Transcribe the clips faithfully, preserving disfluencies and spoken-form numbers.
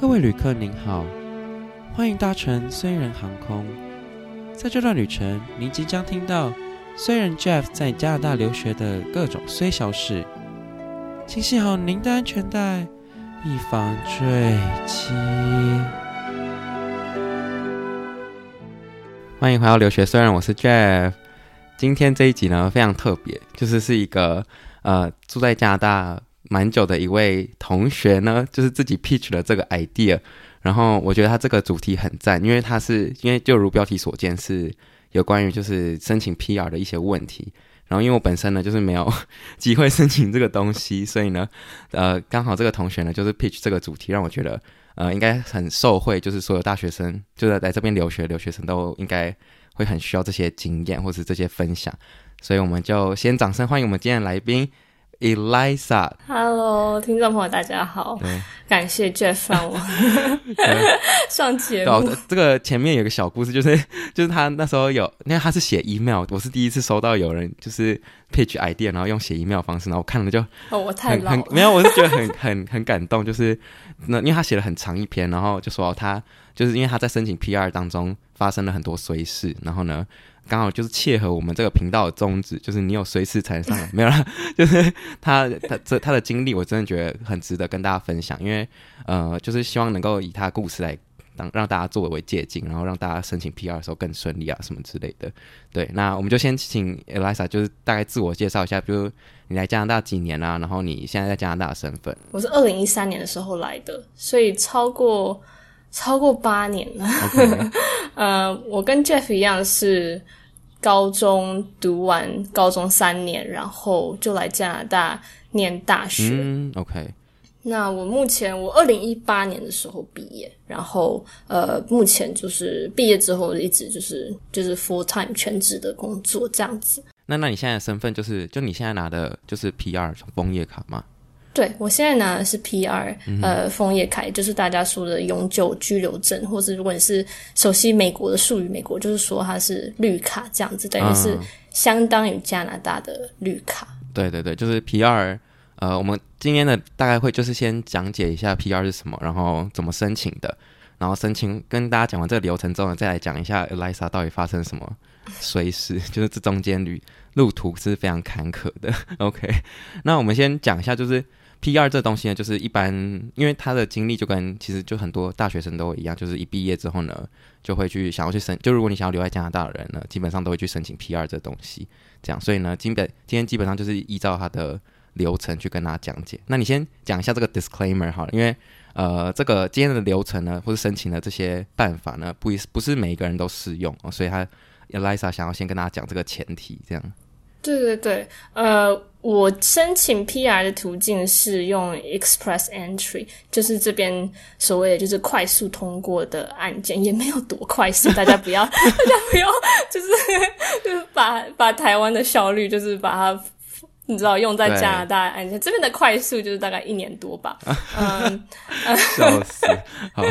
各位旅客您好，欢迎搭乘虽然航空。在这段旅程，您即将听到虽然 Jeff 在加拿大留学的各种虽小事。请系好您的安全带，以防坠机。欢迎回到留学虽然，我是 Jeff。今天这一集呢非常特别，就是是一个呃住在加拿大蛮久的一位同学呢，就是自己 pitch 了这个 idea， 然后我觉得他这个主题很赞，因为他是因为就如标题所见是有关于就是申请 P R 的一些问题，然后因为我本身呢就是没有机会申请这个东西，所以呢呃刚好这个同学呢就是 pitch 这个主题，让我觉得呃应该很受惠，就是所有大学生就是来这边留学留学生都应该会很需要这些经验或是这些分享，所以我们就先掌声欢迎我们今天的来宾Elisa。 Hello 听众朋友大家好，感谢 Jeff 让我上节目。这个前面有个小故事，就是就是他那时候有，因为他是写 email， 我是第一次收到有人就是 pitch idea 然后用写 email 的方式，然后我看了就、哦、我太老了，没有，我是觉得很很很感动，就是因为他写了很长一篇，然后就说他就是因为他在申请 P R 当中发生了很多衰事，然后呢刚好就是切合我们这个频道的宗旨，就是你有随时才能上来没有啦，就是他他这他的经历我真的觉得很值得跟大家分享，因为呃就是希望能够以他的故事来当让大家作为借鉴，然后让大家申请 P R 的时候更顺利啊什么之类的。对，那我们就先请 Elisa 就是大概自我介绍一下，比如你来加拿大几年啊，然后你现在在加拿大的身份。我是二零一三年的时候来的，所以超过超过八年了。Okay. 呃，我跟 Jeff 一样是高中读完高中三年，然后就来加拿大念大学。嗯 ，OK。那我目前我二零一八年的时候毕业，然后呃，目前就是毕业之后一直就是就是 full time 全职的工作这样子。那那你现在的身份就是就你现在拿的就是 P R 枫叶卡吗？对，我现在拿的是 P R， 呃，枫叶卡，就是大家说的永久居留证，或是如果你是熟悉美国的术语，美国就是说它是绿卡这样子，等于是相当于加拿大的绿卡。嗯、对对对，就是 P R， 呃，我们今天的大概会就是先讲解一下 P R 是什么，然后怎么申请的，然后申请跟大家讲完这个流程之后呢，再来讲一下 Elisa 到底发生什么衰事，就是这中间旅路途是非常坎坷的。OK， 那我们先讲一下就是。P R 这东西呢，就是一般因为他的经历就跟其实就很多大学生都一样，就是一毕业之后呢就会去想要去申，就如果你想要留在加拿大的人呢基本上都会去申请 P R 这东西这样，所以呢今天基本上就是依照他的流程去跟大家讲解。那你先讲一下这个 disclaimer 好了，因为呃，这个今天的流程呢或是申请的这些办法呢 不, 不是每一个人都适用、哦、所以他 Elisa 想要先跟大家讲这个前提这样。对对对，呃，我申请 P R 的途径是用 Express Entry， 就是这边所谓的就是快速通过的案件，也没有多快速，大家不要，大家不要，就是就是把把台湾的效率，就是把它你知道用在加拿大案件，这边的快速就是大概一年多吧，嗯，笑死，好，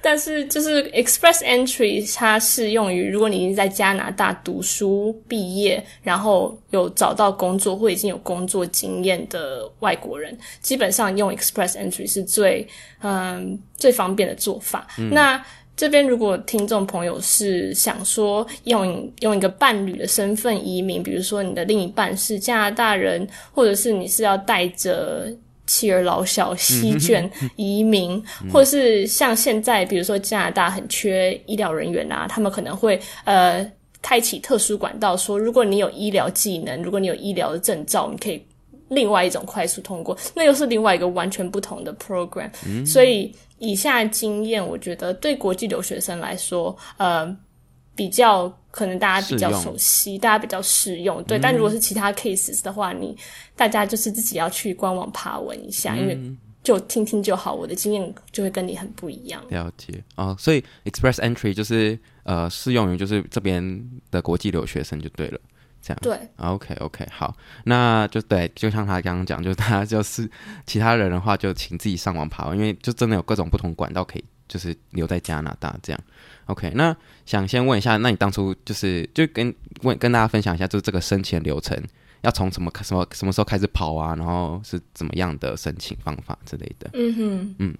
但是就是 Express Entry 它适用于如果你已经在加拿大读书毕业，然后有找到工作或已经有工作经验的外国人，基本上用 Express Entry 是最嗯最方便的做法。嗯、那这边如果听众朋友是想说用用一个伴侣的身份移民，比如说你的另一半是加拿大人，或者是你是要带着妻儿老小西卷移民，或者是像现在比如说加拿大很缺医疗人员啊，他们可能会呃开启特殊管道说如果你有医疗技能，如果你有医疗的证照，你可以另外一种快速通过，那又是另外一个完全不同的 program、嗯、所以以下经验我觉得对国际留学生来说呃，比较可能大家比较熟悉，大家比较适用，对、嗯、但如果是其他 cases 的话，你大家就是自己要去官网爬文一下、嗯、因为就听听就好，我的经验就会跟你很不一样。了解、哦、所以 Express Entry 就是呃适用于就是这边的国际留学生就对了这样。对 ，OK OK， 好，那就对，就像他刚刚讲，就他就是其他人的话，就请自己上网爬，因为就真的有各种不同管道可以，就是留在加拿大这样。OK， 那想先问一下，那你当初就是就跟问跟大家分享一下，就是这个申请流程要从什么什么什么时候开始跑啊，然后是怎么样的申请方法之类的。嗯哼，嗯。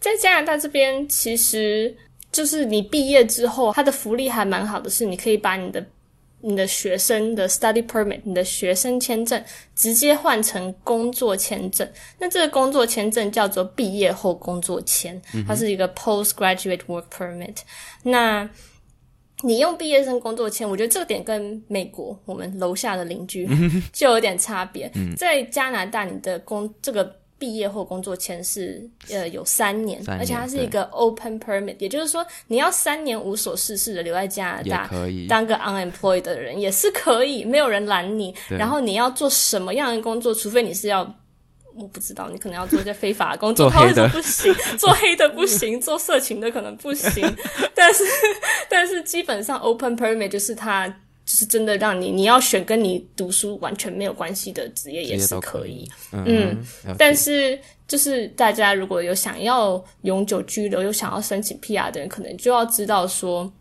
在加拿大这边，其实就是你毕业之后，它的福利还蛮好的，是你可以把你的你的学生的 study permit， 你的学生签证直接换成工作签证。那这个工作签证叫做毕业后工作签，它是一个 postgraduate work permit。那你用毕业生工作签，我觉得这点跟美国我们楼下的邻居就有点差别。在加拿大，你的工这个毕业后工作签是呃有三年，而且它是一个 open permit， 也就是说你要三年无所事事的留在加拿大，当个 unemployed 的人也是可以，没有人拦你。然后你要做什么样的工作，除非你是要。我不知道，你可能要做一些非法的工作，做黑的不行，做黑的不行，做色情的可能不行。但是，但是基本上 open permit 就是它就是真的让你，你要选跟你读书完全没有关系的职业也是可以。可以嗯，嗯但是就是大家如果有想要永久居留，有想要申请 P R 的人，可能就要知道说。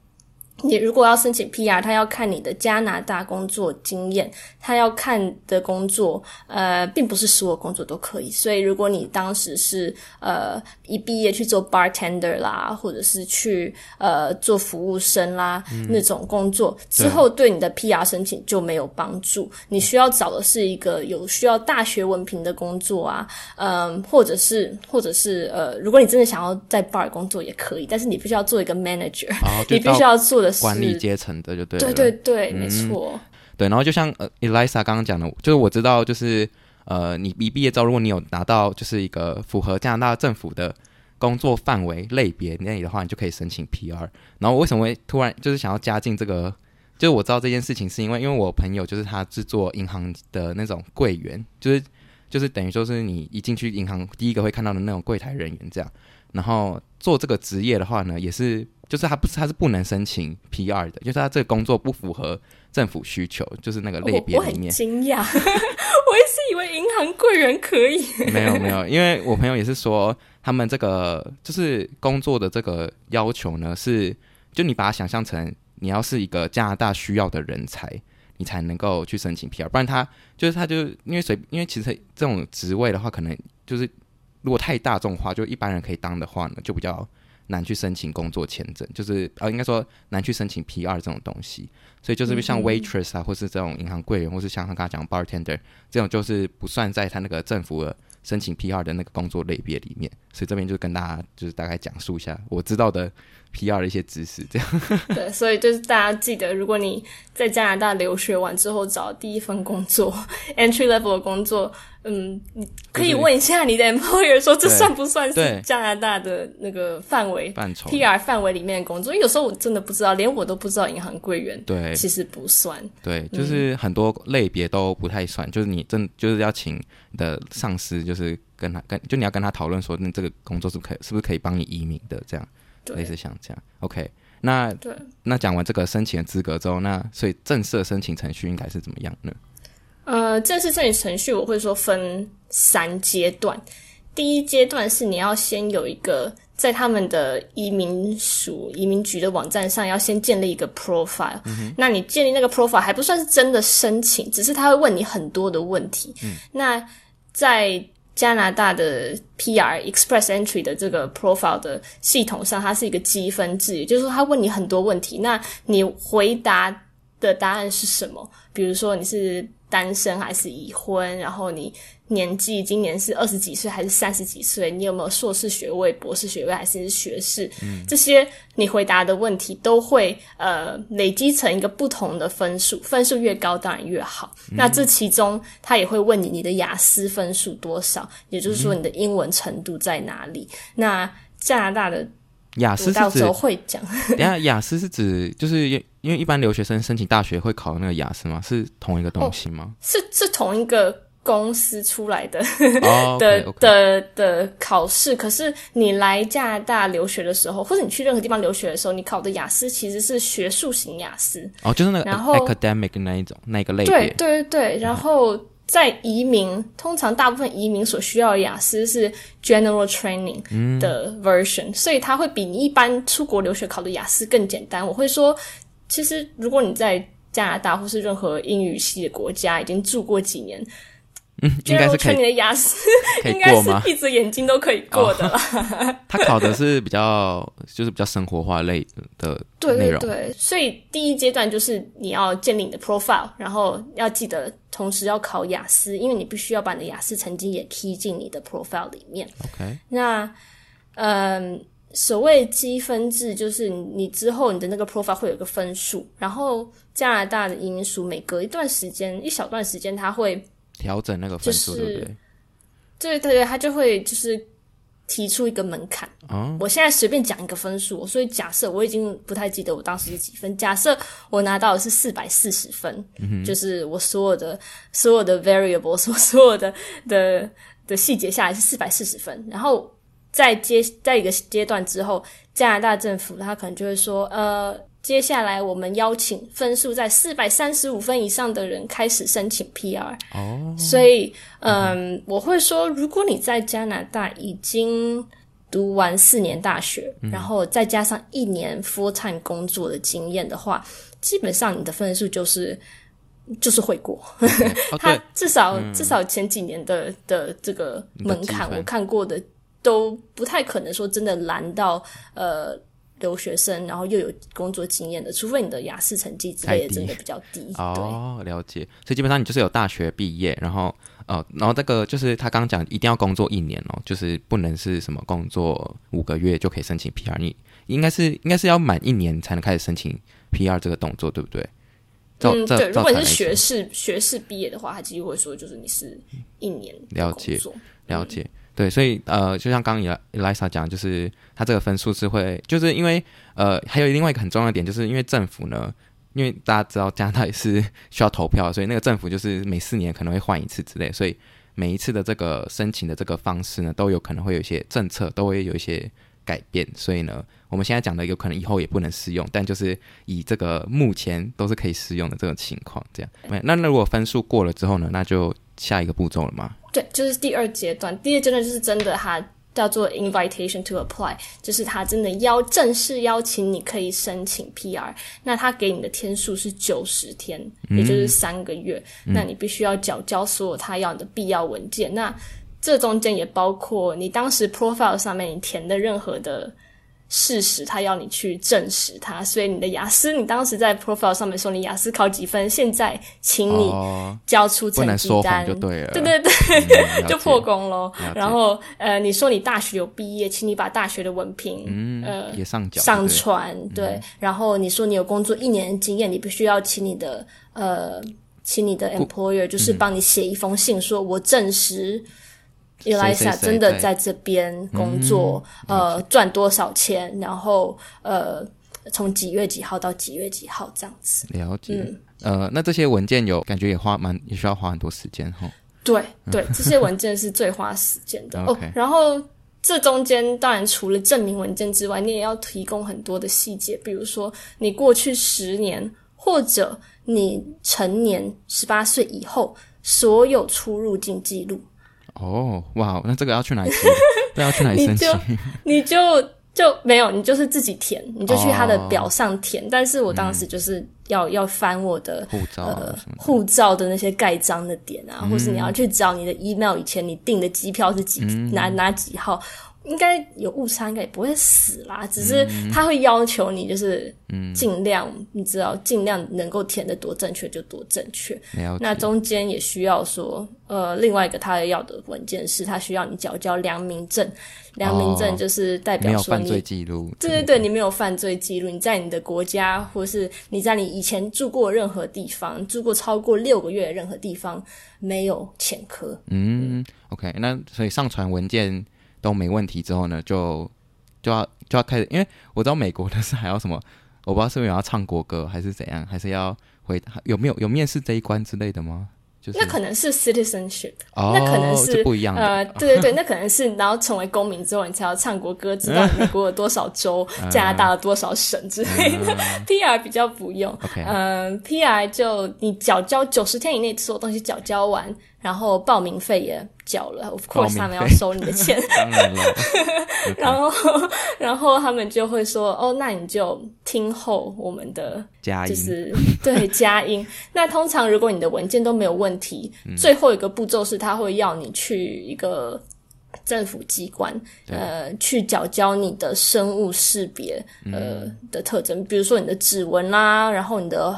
你如果要申请 P R， 他要看你的加拿大工作经验，他要看的工作呃，并不是所有工作都可以，所以如果你当时是呃一毕业去做 bartender 啦，或者是去呃做服务生啦、嗯、那种工作之后，对你的 P R 申请就没有帮助。你需要找的是一个有需要大学文凭的工作啊，嗯、呃，或者是或者是呃，如果你真的想要在 bar 工作也可以，但是你必须要做一个 manager，、哦、你必须要做的。管理阶层的就对了，对对对、嗯、没错，对。然后就像、呃、Elisa 刚刚讲的，就是我知道就是呃，你一毕业之后，如果你有拿到就是一个符合加拿大政府的工作范围类别那里的话，你就可以申请 P R。 然后我为什么会突然就是想要加进这个，就是我知道这件事情是因为因为我朋友就是他是做银行的那种柜员，就是就是等于说是你一进去银行第一个会看到的那种柜台人员这样。然后做这个职业的话呢，也是就是他不是他是不能申请 P R 的，就是他这个工作不符合政府需求，就是那个类别里面。我, 我很惊讶，我一直以为银行柜员可以。没有没有，因为我朋友也是说，他们这个就是工作的这个要求呢，是就你把它想象成你要是一个加拿大需要的人才，你才能够去申请 P R， 不然他就是他就因为随因为其实这种职位的话，可能就是如果太大众化，就一般人可以当的话呢，就比较。难去申请工作签证，就是呃，应该说难去申请 P R 这种东西，所以就是像 waitress 啊，或是这种银行柜员，或是像他刚才讲 bartender 这种，就是不算在他那个政府的申请 P R 的那个工作类别里面。所以这边就跟大家就是大概讲述一下我知道的 P R 的一些知识，这样。对，所以就是大家记得，如果你在加拿大留学完之后找第一份工作 entry level 的工作。嗯，你可以问一下你的 employer 说这算不算是加拿大的那个范围 P R 范围里面的工作，因为有时候我真的不知道，连我都不知道银行柜员对其实不算，对、嗯、就是很多类别都不太算，就是你真就是要请你的上司，就是跟他跟就你要跟他讨论说，那这个工作是不是可以是不是可以帮你移民的，这样类似像这样。 OK， 那对那讲完这个申请的资格之后，那所以正式申请程序应该是怎么样呢？呃，正式申请程序我会说分三阶段。第一阶段是你要先有一个在他们的移民署移民局的网站上要先建立一个 profile、嗯、那你建立那个 profile 还不算是真的申请，只是他会问你很多的问题、嗯、那在加拿大的 P R Express Entry 的这个 profile 的系统上，它是一个积分制，也就是说他问你很多问题，那你回答的答案是什么，比如说你是单身还是已婚，然后你年纪今年是二十几岁还是三十几岁，你有没有硕士学位博士学位还是学士、嗯、这些你回答的问题都会呃累积成一个不同的分数，分数越高当然越好、嗯、那这其中他也会问你你的雅思分数多少，也就是说你的英文程度在哪里、嗯、那加拿大的雅思是指我到时候会讲等一下，雅思是指就是因为一般留学生申请大学会考那个雅思吗？是同一个东西吗？哦、是是同一个公司出来的、oh, okay, okay. 的 的, 的考试，可是你来加拿大留学的时候，或者你去任何地方留学的时候，你考的雅思其实是学术型雅思哦，就是那个 academic 那一种那个类别。对对对，然后。在移民，通常大部分移民所需要的雅思是 general training 的 version、嗯、所以它会比你一般出国留学考的雅思更简单。我会说，其实如果你在加拿大或是任何英语系的国家已经住过几年，嗯，应该是可以。你的雅思可以过吗？应该是闭着眼睛都可以过的啦。哦、他考的是比较就是比较生活化类的内容。对对对，所以第一阶段就是你要建立你的 profile， 然后要记得同时要考雅思，因为你必须要把你的雅思成绩也踢进你的 profile 里面。OK。那嗯，所谓积分制就是你之后你的那个 profile 会有一个分数，然后加拿大的移民署每隔一段时间一小段时间他会调整那个分数、就是、对不对？对对对，他就会就是提出一个门槛、哦、我现在随便讲一个分数，所以假设我已经不太记得我当时是几分，假设我拿到的是四百四十分、嗯、就是我所有的所有的 variable 所有的的的细节下来是四百四十分，然后在接在一个阶段之后，加拿大政府他可能就会说呃接下来我们邀请分数在四百三十五分以上的人开始申请 P R、oh. 所以、呃、嗯，我会说如果你在加拿大已经读完四年大学、嗯、然后再加上一年 full time 工作的经验的话，基本上你的分数就是就是会过他、oh, 至少、嗯、至少前几年的的这个门槛我看过的都不太可能说真的拦到呃留学生然后又有工作经验的，除非你的雅思成绩之类的真的比较低。哦，了解。所以基本上你就是有大学毕业，然后呃，然后这个就是他刚刚讲一定要工作一年哦，就是不能是什么工作五个月就可以申请 P R， 你应该是应该是要满一年才能开始申请 P R 这个动作，对不对？嗯，对，如果你是学士学士毕业的话，他几乎会说就是你是一年的工作。了解，了解。嗯，对，所以呃，就像刚刚 Elisa 讲，就是他这个分数是会，就是因为呃，还有另外一个很重要的点，就是因为政府呢，因为大家知道加拿大也是需要投票，所以那个政府就是每四年可能会换一次之类，所以每一次的这个申请的这个方式呢，都有可能会有一些政策，都会有一些改变，所以呢，我们现在讲的有可能以后也不能适用，但就是以这个目前都是可以适用的这个情况，这样。那那如果分数过了之后呢，那就下一个步骤了吗？对，就是第二阶段。第二阶段就是真的它叫做 invitation to apply， 就是它真的邀正式邀请你可以申请 P R。 那它给你的天数是九十天、嗯、也就是三个月、嗯、那你必须要缴交所有它要你的必要文件，那这中间也包括你当时 profile 上面你填的任何的事实，他要你去证实它，所以你的雅思，你当时在 profile 上面说你雅思考几分，现在请你交出成绩单，哦、不能说谎就对了，对对对，嗯、就破功咯。然后呃，你说你大学有毕业，请你把大学的文凭、嗯、呃也上缴上传，对。嗯、然后你说你有工作一年的经验，你必须要请你的呃，请你的 employer 就是帮你写一封信，说我证实。Elisa 真的在这边工作，嗯、呃，赚多少钱？然后呃，从几月几号到几月几号这样子。了解。嗯、呃，那这些文件有感觉也花蛮也需要花很多时间哈。对对，这些文件是最花时间的。哦，然后这中间当然除了证明文件之外，你也要提供很多的细节，比如说你过去十年或者你成年十八岁以后所有出入境记录。哦，哇，那这个要去哪里申请？要去哪里申请？你就你就就没有，你就是自己填，你就去他的表上填。哦、但是我当时就是要、嗯、要翻我的护照、啊呃、护照的那些盖章的点啊，嗯、或是你要去找你的 email 以前你订的机票是几、嗯、哪哪几号，应该有误差，应该也不会死啦。只是他会要求你就是尽量，嗯、你知道，尽量能够填的多正确就多正确。那中间也需要说。呃，另外一个他要的文件是他需要你缴交良民证，良民证就是代表说你、哦、没有犯罪记录，对对对，你没有犯罪记录，你在你的国家或是你在你以前住过任何地方，住过超过六个月的任何地方没有前科。嗯 ，OK， 那所以上传文件都没问题之后呢，就就要就要开始，因为我知道美国的是还要什么，我不知道是不是有要唱国歌还是怎样，还是要回有没有有面试这一关之类的吗？就是、那可能是 citizenship，哦、那可能是不一样的。呃，对对对，那可能是然后成为公民之后，你才要唱国歌，知道美国有多少州、嗯、加拿大有多少省之类的。嗯、P R 比较不用，嗯、okay. 呃、，P R 就你缴交九十天以内所有东西缴交完。然后报名费也缴了 of course 他们要收你的钱当然了然后然后他们就会说哦那你就听后我们的加音就是对加音那通常如果你的文件都没有问题、嗯、最后一个步骤是他会要你去一个政府机关呃，去缴交你的生物识别、嗯、呃的特征比如说你的指纹啦然后你的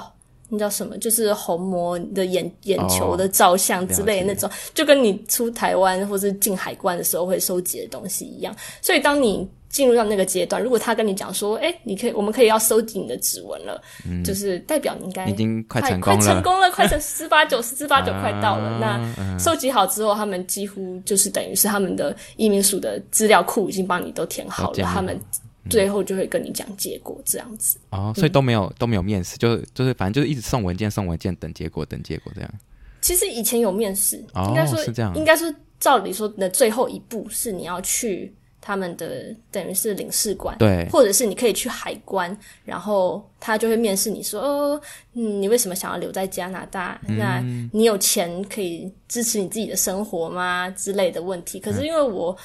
你叫什么就是虹膜你的眼眼球的照相之类的那种、哦、就跟你出台湾或是进海关的时候会收集的东西一样所以当你进入到那个阶段如果他跟你讲说诶你可以我们可以要收集你的指纹了、嗯、就是代表你应该已经快成功了快成功了快成十八九十八九快到了、啊、那收集好之后他们几乎就是等于是他们的移民署的资料库已经帮你都填好了他们最后就会跟你讲结果这样子哦，所以都没有、嗯、都没有面试，就是就是反正就是一直送文件送文件等结果等结果这样。其实以前有面试，哦、应该说是这样，应该说照理说的最后一步是你要去他们的等于是领事馆，对，或者是你可以去海关，然后他就会面试你说哦、嗯，你为什么想要留在加拿大？嗯、那你有钱可以支持你自己的生活吗？之类的问题。可是因为我、嗯、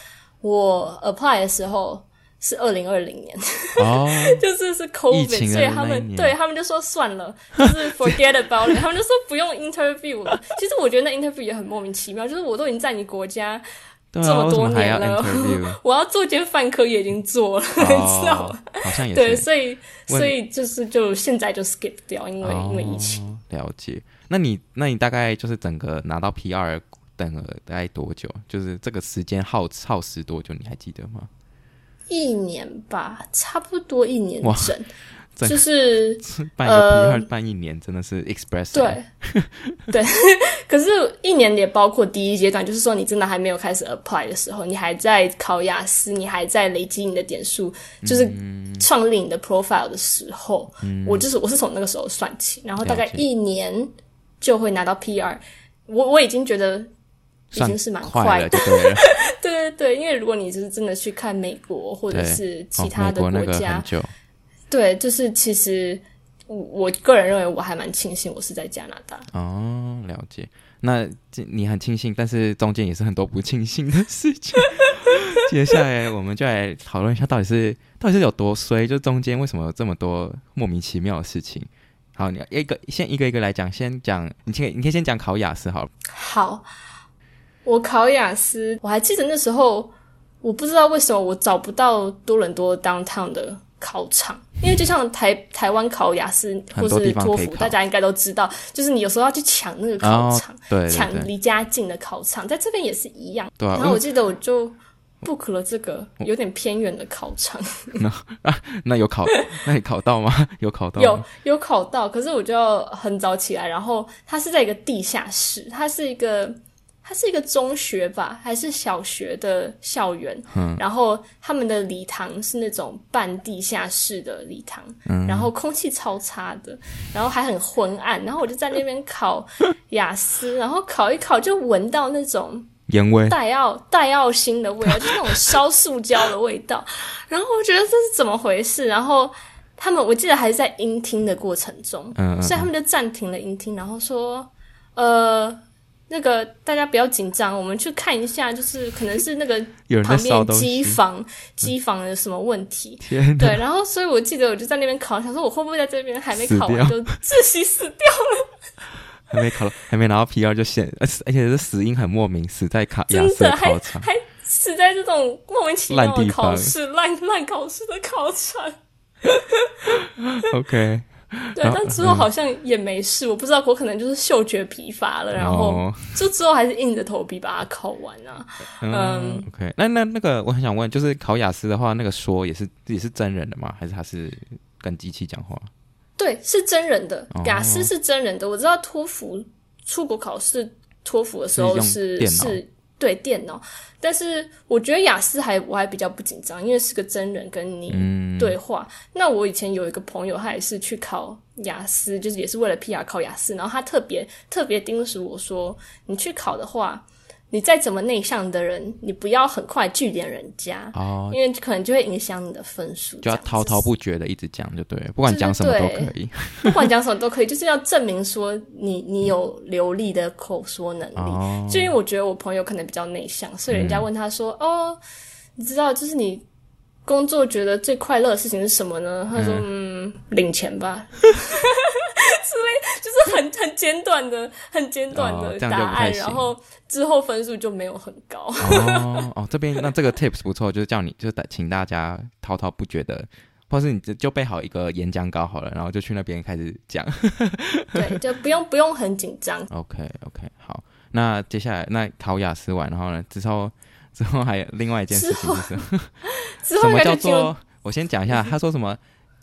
我 apply 的时候。是二零二零年、oh, 就是是 COVID 所以他们对他们就说算了就是 forget about it 他们就说不用 interview 了其实我觉得那 interview 也很莫名其妙就是我都已经在你国家这么多年了、啊、要我要做间饭科也已经做了、oh, 你知道吗好像也是对所以所以就是就现在就 skip 掉因为、oh, 因为疫情了解那你那你大概就是整个拿到 P R 等了大概多久就是这个时间耗耗时多久你还记得吗一年吧差不多一年整就是办一个 P R、呃、办一年真的是 express 对对可是一年也包括第一阶段就是说你真的还没有开始 apply 的时候你还在考雅思你还在累积你的点数就是创立你的 profile 的时候、嗯、我就是我是从那个时候算起然后大概一年就会拿到 P R 我我已经觉得已经是蛮快的，对对对，因为如果你就是真的去看美国或者是其他的国家，对，哦，美国那个很久，对，就是其实我个人认为我还蛮庆幸我是在加拿大。哦，了解。那你很庆幸，但是中间也是很多不庆幸的事情。接下来我们就来讨论一下，到底是到底是有多衰，就中间为什么有这么多莫名其妙的事情。好，你一个先一个一个来讲，先讲你可以你可以先讲考雅思好了。好。我考雅思，我还记得那时候，我不知道为什么我找不到多伦多 downtown 的考场，因为就像台台湾考雅思或是托福，大家应该都知道，就是你有时候要去抢那个考场，哦、对对对抢离家近的考场，在这边也是一样。对啊、然后我记得我就 book 了这个有点偏远的考场。那啊，那有考，那你考到吗？有考到吗？有有考到，可是我就要很早起来，然后它是在一个地下室，它是一个。它是一个中学吧，还是小学的校园、嗯、然后他们的礼堂是那种半地下室的礼堂、嗯、然后空气超差的，然后还很昏暗，然后我就在那边考雅思然后考一考就闻到那种烟味，带药带药腥的味道，就是那种烧塑胶的味道然后我觉得这是怎么回事，然后他们我记得还是在音听的过程中、嗯、所以他们就暂停了音听，然后说呃那个大家不要紧张，我们去看一下，就是可能是那个旁边机房机房有什么问题。对，然后所以我记得我就在那边考，想说我会不会在这边还没考完就窒息死掉了？还没考，还没拿到 P R 就现，而且这死因很莫名，死在考雅思的考场，还死在这种莫名其妙的考试，烂烂考试的考场。OK。对，但之后好像也没事、嗯、我不知道我可能就是嗅觉疲乏了，然后就之后还是硬着头皮把它考完啊。嗯, 嗯 OK， 那那那个我很想问，就是考雅思的话，那个说也是也是真人的吗？还是他是跟机器讲话？对，是真人的，雅思是真人的。我知道托福出国考试托福的时候是是。是对电脑，但是我觉得雅思还我还比较不紧张，因为是个真人跟你对话、嗯、那我以前有一个朋友，他也是去考雅思，就是也是为了 P R 考雅思，然后他特别特别叮嘱我说，你去考的话你再怎么内向的人，你不要很快据点人家、哦、因为可能就会影响你的分数，就要滔滔不绝的一直讲就对了，不管讲什么都可以不管讲什么都可以，就是要证明说你你有流利的口说能力、哦、就因为我觉得我朋友可能比较内向，所以人家问他说、嗯、哦，你知道就是你工作觉得最快乐的事情是什么呢？他说 嗯, 嗯，领钱吧就是很很简短的很简短的答案、哦、然后之后分数就没有很高哦哦，这边那这个 tips 不错，就是叫你就请大家滔滔不绝的，或是你就备好一个演讲稿好了，然后就去那边开始讲对，就不用不用很紧张 OK OK 好，那接下来那考雅思完然后呢之后之后还有另外一件事情是什么之后应该就什么叫做我先讲一下他说什么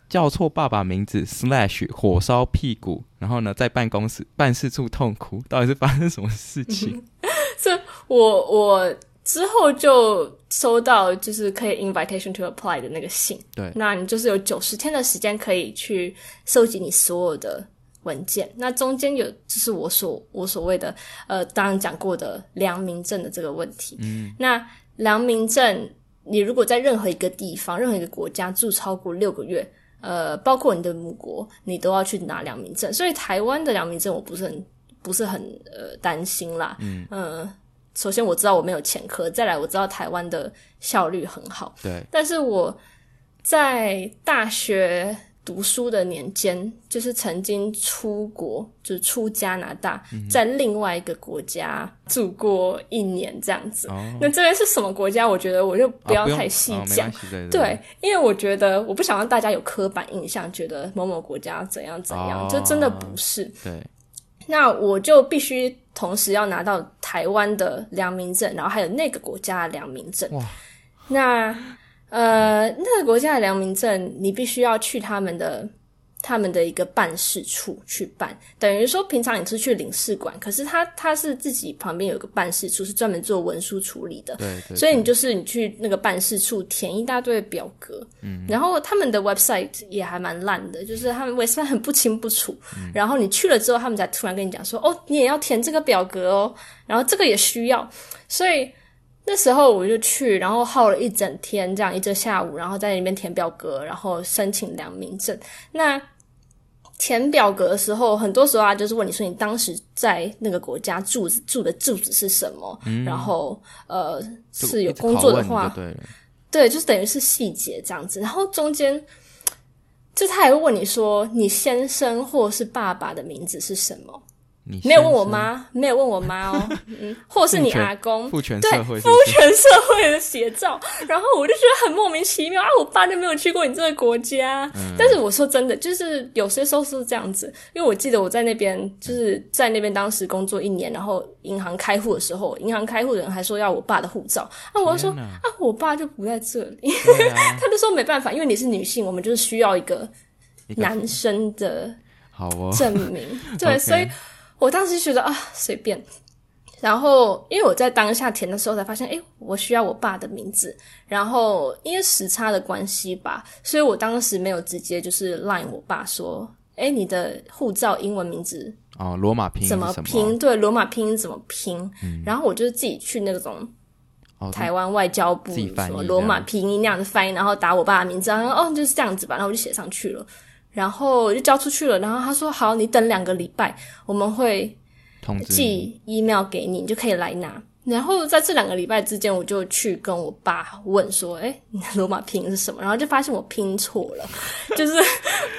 叫错爸爸名字 slash 火烧屁股，然后呢在办公室办事处痛哭，到底是发生什么事情？所以我我之后就收到就是可以 invitation to apply 的那个信，对，那你就是有九十天的时间可以去收集你所有的文件，那中间有就是我所我所谓的呃当然讲过的良民证的这个问题，嗯，那良民证你如果在任何一个地方任何一个国家住超过六个月，呃，包括你的母国，你都要去拿良民证，所以台湾的良民证我不是很不是很呃担心啦。嗯、呃，首先我知道我没有前科，再来我知道台湾的效率很好。对，但是我在大学读书的年间，就是曾经出国，就是出加拿大，嗯、在另外一个国家住过一年这样子。哦、那这边是什么国家？我觉得我就不要太细讲。哦哦、对, 对, 对, 对，因为我觉得我不想让大家有刻板印象，觉得某某国家怎样怎样，哦、就真的不是。对。那我就必须同时要拿到台湾的良民证，然后还有那个国家的良民证。哇。那呃，那个国家的良民证，你必须要去他们的。他们的一个办事处去办，等于说平常你是去领事馆，可是他他是自己旁边有一个办事处是专门做文书处理的， 对, 对, 对，所以你就是你去那个办事处填一大堆的表格，嗯，然后他们的 website 也还蛮烂的，就是他们 website 很不清不楚，嗯，然后你去了之后他们才突然跟你讲说哦你也要填这个表格哦，然后这个也需要，所以那时候我就去，然后耗了一整天这样一整下午，然后在那边填表格，然后申请良民证。那填表格的时候很多时候啊就是问你说你当时在那个国家住住的住址是什么，嗯，然后呃是有工作的话就对了，对，就是等于是细节这样子，然后中间就他还会问你说你先生或是爸爸的名字是什么，没有问我妈，没有问我妈哦嗯，或是你阿公，父权社会，对，父权社会的写照然后我就觉得很莫名其妙啊，我爸就没有去过你这个国家，嗯，但是我说真的就是有些时候是这样子，因为我记得我在那边就是在那边当时工作一年，然后银行开户的时候银行开户的人还说要我爸的护照，啊我就说啊我爸就不在这里，啊，他就说没办法，因为你是女性，我们就是需要一个男生的证明，好哦对，okay. 所以我当时觉得啊随便，然后因为我在当下填的时候才发现诶我需要我爸的名字，然后因为时差的关系吧，所以我当时没有直接就是 line 我爸说诶你的护照英文名字哦罗马拼音怎么拼，对，罗马拼音怎么拼，嗯，然后我就是自己去那种台湾外交部什么罗马拼音那样的翻译，然后打我爸的名字，然后哦就是这样子吧，然后我就写上去了，然后我就交出去了，然后他说好你等两个礼拜我们会寄 email 给你，你就可以来拿，然后在这两个礼拜之间我就去跟我爸问说诶你的罗马拼音是什么，然后就发现我拼错了就是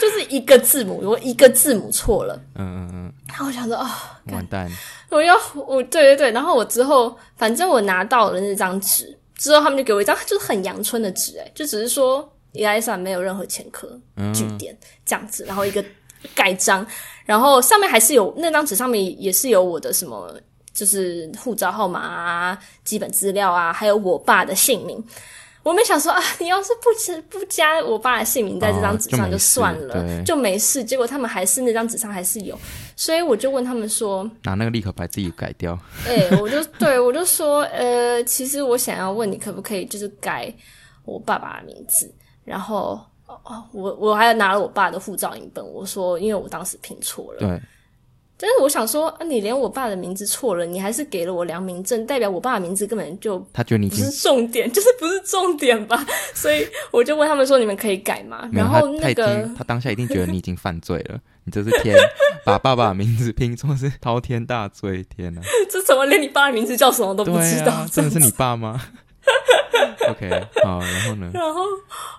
就是一个字母我一个字母错了，嗯嗯嗯，然后我想说哦完蛋我要我对对对，然后我之后反正我拿到了那张纸之后他们就给我一张就是很阳春的纸，诶就只是说Elisa 没有任何前科，据点这样子，然后一个盖章，然后上面还是有那张纸上面也是有我的什么就是护照号码啊基本资料啊还有我爸的姓名，我没想说啊你要是不不加我爸的姓名在这张纸上就算了，哦，就, 就没事，结果他们还是那张纸上还是有，所以我就问他们说拿那个立可白自己改掉诶、欸，我就对我就说呃，其实我想要问你可不可以就是改我爸爸的名字，然后我我还拿了我爸的护照影本，我说因为我当时拼错了，对，但是我想说、啊、你连我爸的名字错了，你还是给了我良民证，代表我爸的名字根本就他觉得你不是重点，就是不是重点吧。所以我就问他们说你们可以改吗？然后那个 他, 他, 他当下一定觉得你已经犯罪了你这是天把爸爸的名字拼错是滔天大罪。天啊，这怎么连你爸的名字叫什么都不知道、啊、真的是你爸吗OK 好，然后呢，然后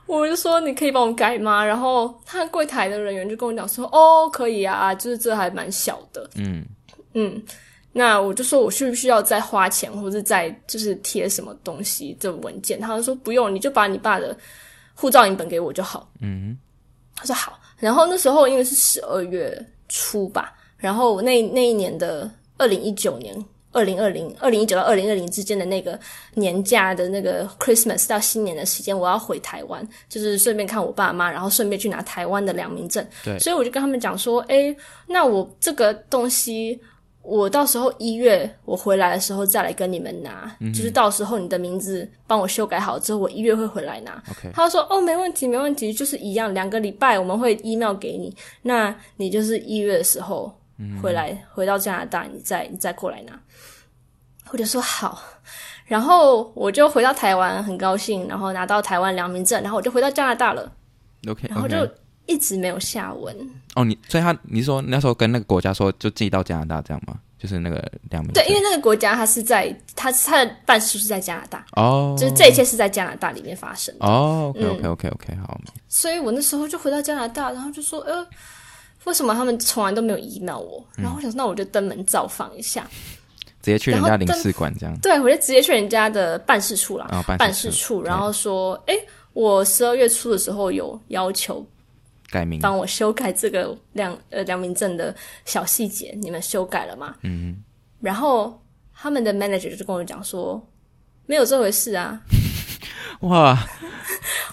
我就说你可以帮我改吗？然后他柜台的人员就跟我讲说哦可以啊，就是这还蛮小的。嗯嗯，那我就说我需不需要再花钱或者再就是贴什么东西这文件？他就说不用，你就把你爸的护照影本给我就好。嗯，他说好。然后那时候因为是十二月初吧，然后那那一年的二零一九年二零二零 二零一九到二零二零之间的那个年假的那个 Christmas 到新年的时间，我要回台湾，就是顺便看我爸妈，然后顺便去拿台湾的良民证。对，所以我就跟他们讲说诶，那我这个东西我到时候一月我回来的时候再来跟你们拿、嗯、就是到时候你的名字帮我修改好之后我一月会回来拿、okay. 他就说哦没问题没问题，就是一样两个礼拜我们会 email 给你，那你就是一月的时候回来回到加拿大你再你再过来拿。我就说好，然后我就回到台湾很高兴，然后拿到台湾良民证，然后我就回到加拿大了。 OK， 然后就一直没有下文。哦、okay. oh, 你所以他你说那时候跟那个国家说就寄到加拿大这样吗？就是那个良民证。对，因为那个国家他是在他他的办事处是在加拿大。哦、oh. 就是这一切是在加拿大里面发生的。哦、oh, OKOKOK、okay, okay, okay, 嗯、好。所以我那时候就回到加拿大，然后就说呃为什么他们从来都没有 email 我？然后我想说，那我就登门造访一下，直接去人家领事馆这样。对，我就直接去人家的办事处啦，哦、办事处，办事处，然后说，哎，我十二月初的时候有要求改名，帮我修改这个良呃良民证的小细节，你们修改了吗？嗯。然后他们的 manager 就跟我讲说，没有这回事啊。哇！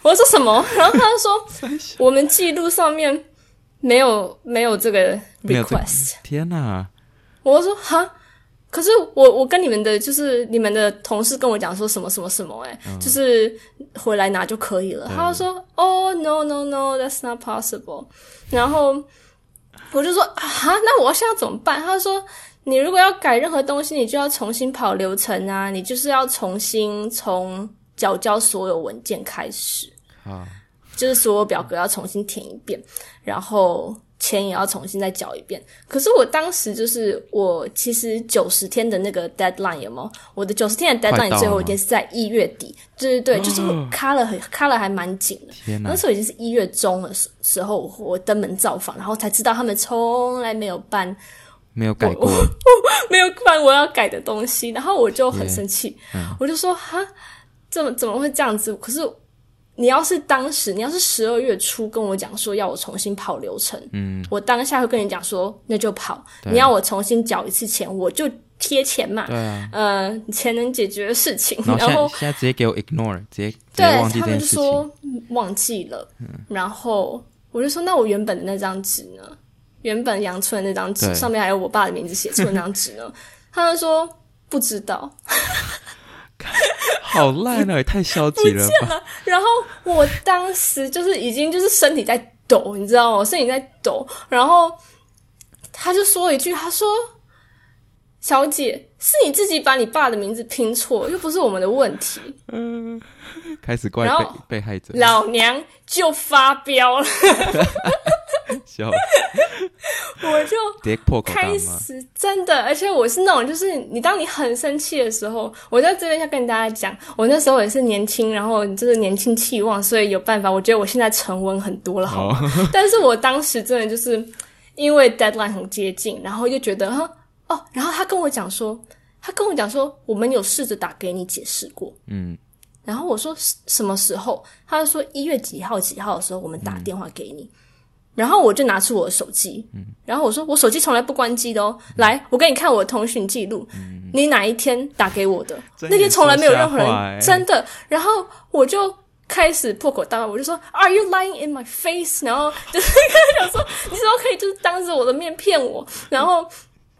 我说什么？然后他就说，我们记录上面。没有没有这个 request。 天哪，我说哈，可是我我跟你们的就是你们的同事跟我讲说什么什么什么诶、嗯、就是回来拿就可以了。他就说哦 no no no that's not possible， 然后我就说哈，那我现在怎么办？他就说你如果要改任何东西你就要重新跑流程啊，你就是要重新从缴交所有文件开始啊，就是所有表格要重新填一遍，然后钱也要重新再缴一遍。可是我当时就是我其实九十天的那个 deadline 有没有？我的九十天的 deadline 最后一天是在一月底，对对对，就是我卡了很卡了还蛮紧的。天哪，那时候已经是一月中的时候我登门造访，然后才知道他们从来没有办没有改过没有办我要改的东西，然后我就很生气、嗯、我就说哈，怎么怎么会这样子？可是你要是当时你要是十二月初跟我讲说要我重新跑流程，嗯，我当下会跟你讲说那就跑，你要我重新缴一次钱我就贴钱嘛，对、啊、呃钱能解决的事情。然 后, 然后现在直接给我 ignore， 直 接, 直接忘记这件事情。对，他们就说忘记了、嗯、然后我就说那我原本的那张纸呢，原本阳春的那张纸上面还有我爸的名字写错的那张纸呢他就说不知道好烂啊，也太消极了吧，不见了。然后我当时就是已经就是身体在抖你知道吗？我身体在抖。然后他就说一句，他说小姐是你自己把你爸的名字拼错，又不是我们的问题。嗯，开始怪 被, 被害者，老娘就发飙了笑我就开始真的，而且我是那种就是你当你很生气的时候，我在这边要跟大家讲，我那时候也是年轻，然后就是年轻气旺，所以有办法，我觉得我现在沉稳很多了好吗、哦、但是我当时真的就是因为 deadline 很接近，然后就觉得哦，然后他跟我讲说他跟我讲说我们有试着打给你解释过，嗯，然后我说什么时候？他就说一月几号几号的时候我们打电话给你、嗯，然后我就拿出我的手机、嗯、然后我说我手机从来不关机的哦、嗯、来我给你看我的通讯记录、嗯、你哪一天打给我的，那天从来没有任何人、欸、真的。然后我就开始破口大骂，我就说 Are you lying in my face？ 然后就是跟他讲说你怎么可以就是当着我的面骗我。然后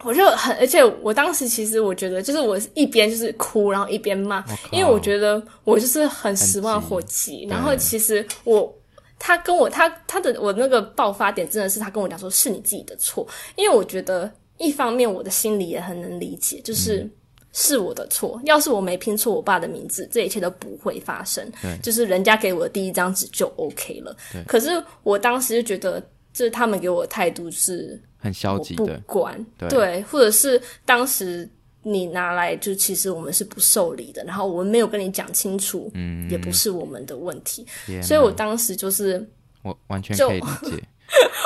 我就很，而且我当时其实我觉得就是我一边就是哭然后一边骂，因为我觉得我就是很十万火急。然后其实我他跟我他他的我那个爆发点真的是他跟我讲说是你自己的错，因为我觉得一方面我的心里也很能理解，就是、嗯、是我的错，要是我没拼错我爸的名字，这一切都不会发生，就是人家给我的第一张纸就 OK 了。可是我当时就觉得就是他们给我的态度是很消极的，不管 对, 对，或者是当时你拿来就其实我们是不受理的，然后我们没有跟你讲清楚、嗯、也不是我们的问题，所以我当时就是我完全可以理解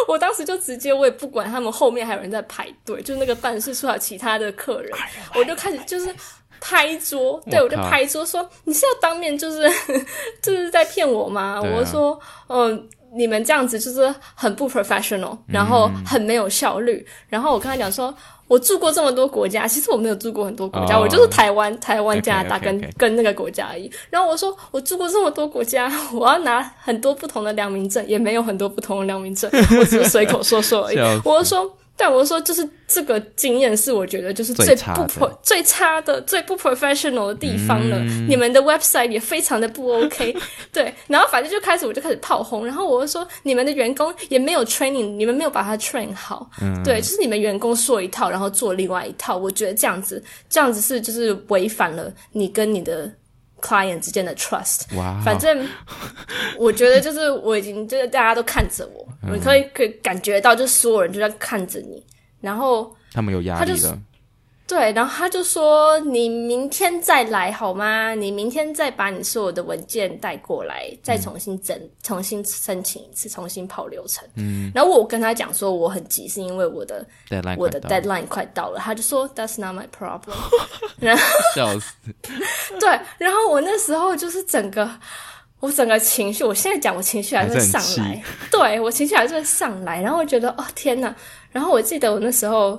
我当时就直接，我也不管他们后面还有人在排队，就是那个办事处还有其他的客人，我就开始就是拍桌，对，我就拍桌说你是要当面就是就是在骗我吗、啊、我就说嗯、呃你们这样子就是很不 professional， 然后很没有效率、嗯、然后我跟他讲说我住过这么多国家，其实我没有住过很多国家、哦、我就是台湾台湾加拿大跟 okay, okay, okay. 跟那个国家而已，然后我说我住过这么多国家，我要拿很多不同的良民证也没有很多不同的良民证我只是随口说说而已我说但我说就是这个经验是我觉得就是最不最差的最差的最不 professional 的地方了、嗯、你们的 website 也非常的不 OK 对，然后反正就开始我就开始炮轰，然后我就说你们的员工也没有 training， 你们没有把它 train 好、嗯、对，就是你们员工说一套然后做另外一套，我觉得这样子这样子是就是违反了你跟你的client 之间的 trust、wow、反正我觉得就是我已经就是大家都看着我你可以可以感觉到就所有人就在看着你，然后他们有压力了，对，然后他就说你明天再来好吗，你明天再把你所有的文件带过来再重新整、嗯、重新申请一次，重新跑流程、嗯、然后我跟他讲说我很急是因为我的 deadline 我的 deadline 快到了，他就说 that's not my problem 然后笑死对，然后我那时候就是整个我整个情绪，我现在讲我情绪还是会上来，对，我情绪还是会上来，然后我觉得哦天哪，然后我记得我那时候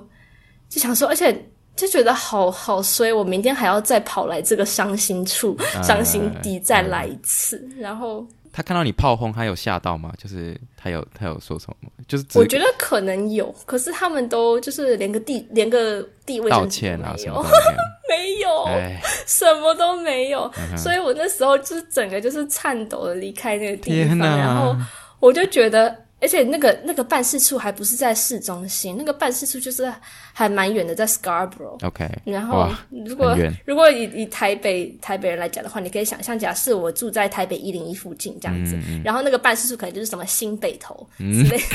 就想说，而且就觉得好好衰，我明天还要再跑来这个伤心处、呃、伤心地再来一次、呃、然后他看到你炮轰他有吓到吗？就是他有他有说什么吗？就是我觉得可能有，可是他们都就是连个地连个地位道歉啊什么都没有没有什么都没有、嗯、所以我那时候就是整个就是颤抖的离开那个地方，然后我就觉得而且那个那个办事处还不是在市中心，那个办事处就是还蛮远的，在 Scarborough。OK。然后如果如果以以台北台北人来讲的话，你可以想象，假设我住在台北一零一附近这样子、嗯，然后那个办事处可能就是什么新北投之类的，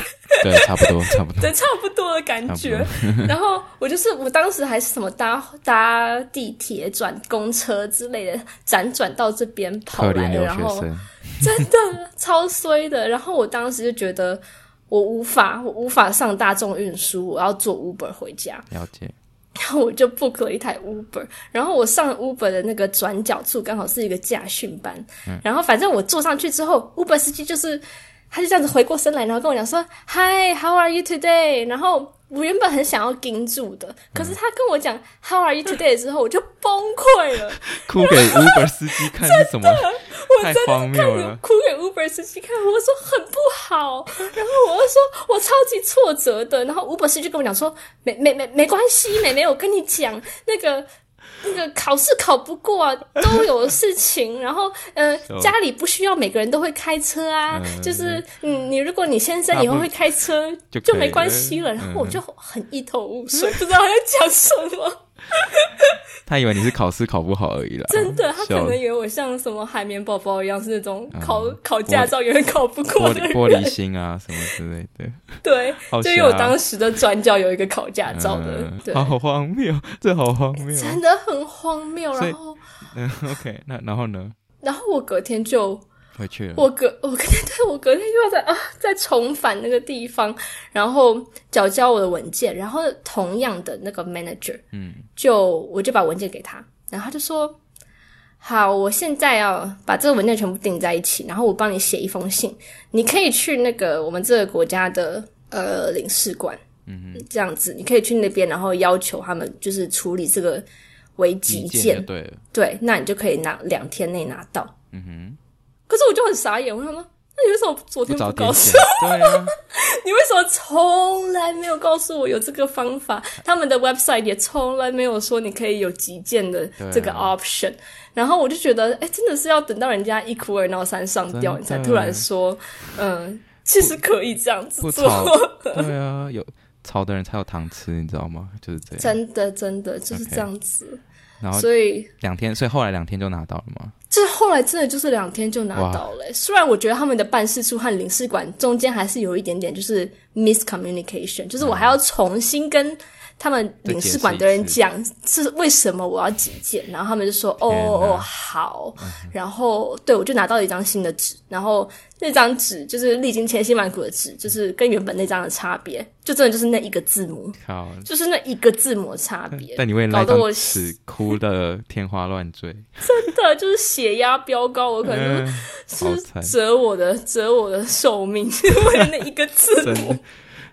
嗯、对，差不多，差不多，对，差不多的感觉。然后我就是我当时还是什么搭搭地铁、转公车之类的，辗转到这边跑来的，然后。真的超衰的，然后我当时就觉得我无法我无法上大众运输，我要坐 Uber 回家，了解，然后我就 book 了一台 Uber， 然后我上 Uber 的那个转角处刚好是一个驾训班、嗯、然后反正我坐上去之后 Uber 司机就是他就这样子回过身来，然后跟我讲说 Hi how are you today， 然后我原本很想要盯住的，可是他跟我讲 How are you today 之后我就崩溃了哭给 Uber 司机看是什么太荒谬了，我真的哭给 Uber 司机看，我说很不好，然后我就说我超级挫折的，然后 Uber 司机就跟我讲说没没没没关系，妹妹我跟你讲那个那个考试考不过啊，都有事情然后呃， so, 家里不需要每个人都会开车啊、呃、就是、嗯、你如果你先生以后会开车就, 就没关系了、嗯、然后我就很一头雾水不知道他在讲什么他以为你是考试考不好而已啦，真的，他可能以为我像什么海绵宝宝一样是那种考、嗯、考驾照永远考不过的人，玻璃心啊什么之类的，对，就因为我当时的转角有一个考驾照的、嗯、对，好荒谬，这好荒谬，真的很荒谬，然后、嗯、OK 那然后呢，然后我隔天就回去了，我隔我隔天对我隔天就要再啊再重返那个地方，然后缴交我的文件，然后同样的那个 manager， 嗯，就我就把文件给他，然后他就说，好，我现在要把这个文件全部订在一起，然后我帮你写一封信，你可以去那个我们这个国家的呃领事馆，嗯，这样子你可以去那边，然后要求他们就是处理这个为急件，对对，那你就可以拿两天内拿到，嗯哼。可是我就很傻眼，我想说那你为什么昨天不告诉我？对啊，你为什么从来没有告诉我有这个方法？他们的 website 也从来没有说你可以有急件的这个 option、啊、然后我就觉得哎，真的是要等到人家一哭二闹三上吊你才突然说嗯、呃，其实可以这样子做对啊，有吵的人才有糖吃，你知道吗？就是这样，真的真的就是这样子。Okay. 然后所以两天，所以后来两天就拿到了吗？这后来真的就是两天就拿到了、欸。虽然我觉得他们的办事处和领事馆中间还是有一点点就是 miscommunication， 就是我还要重新跟他们领事馆的人讲是为什么我要急件，然后他们就说哦哦好、嗯、然后对我就拿到了一张新的纸，然后那张纸就是历经千辛万苦的纸，就是跟原本那张的差别就真的就是那一个字母，好就是那一个字母的差别。但你为了那张纸哭得天花乱坠真的就是血压飙高，我可能就是折我的、嗯、折我的寿命为了那一个字母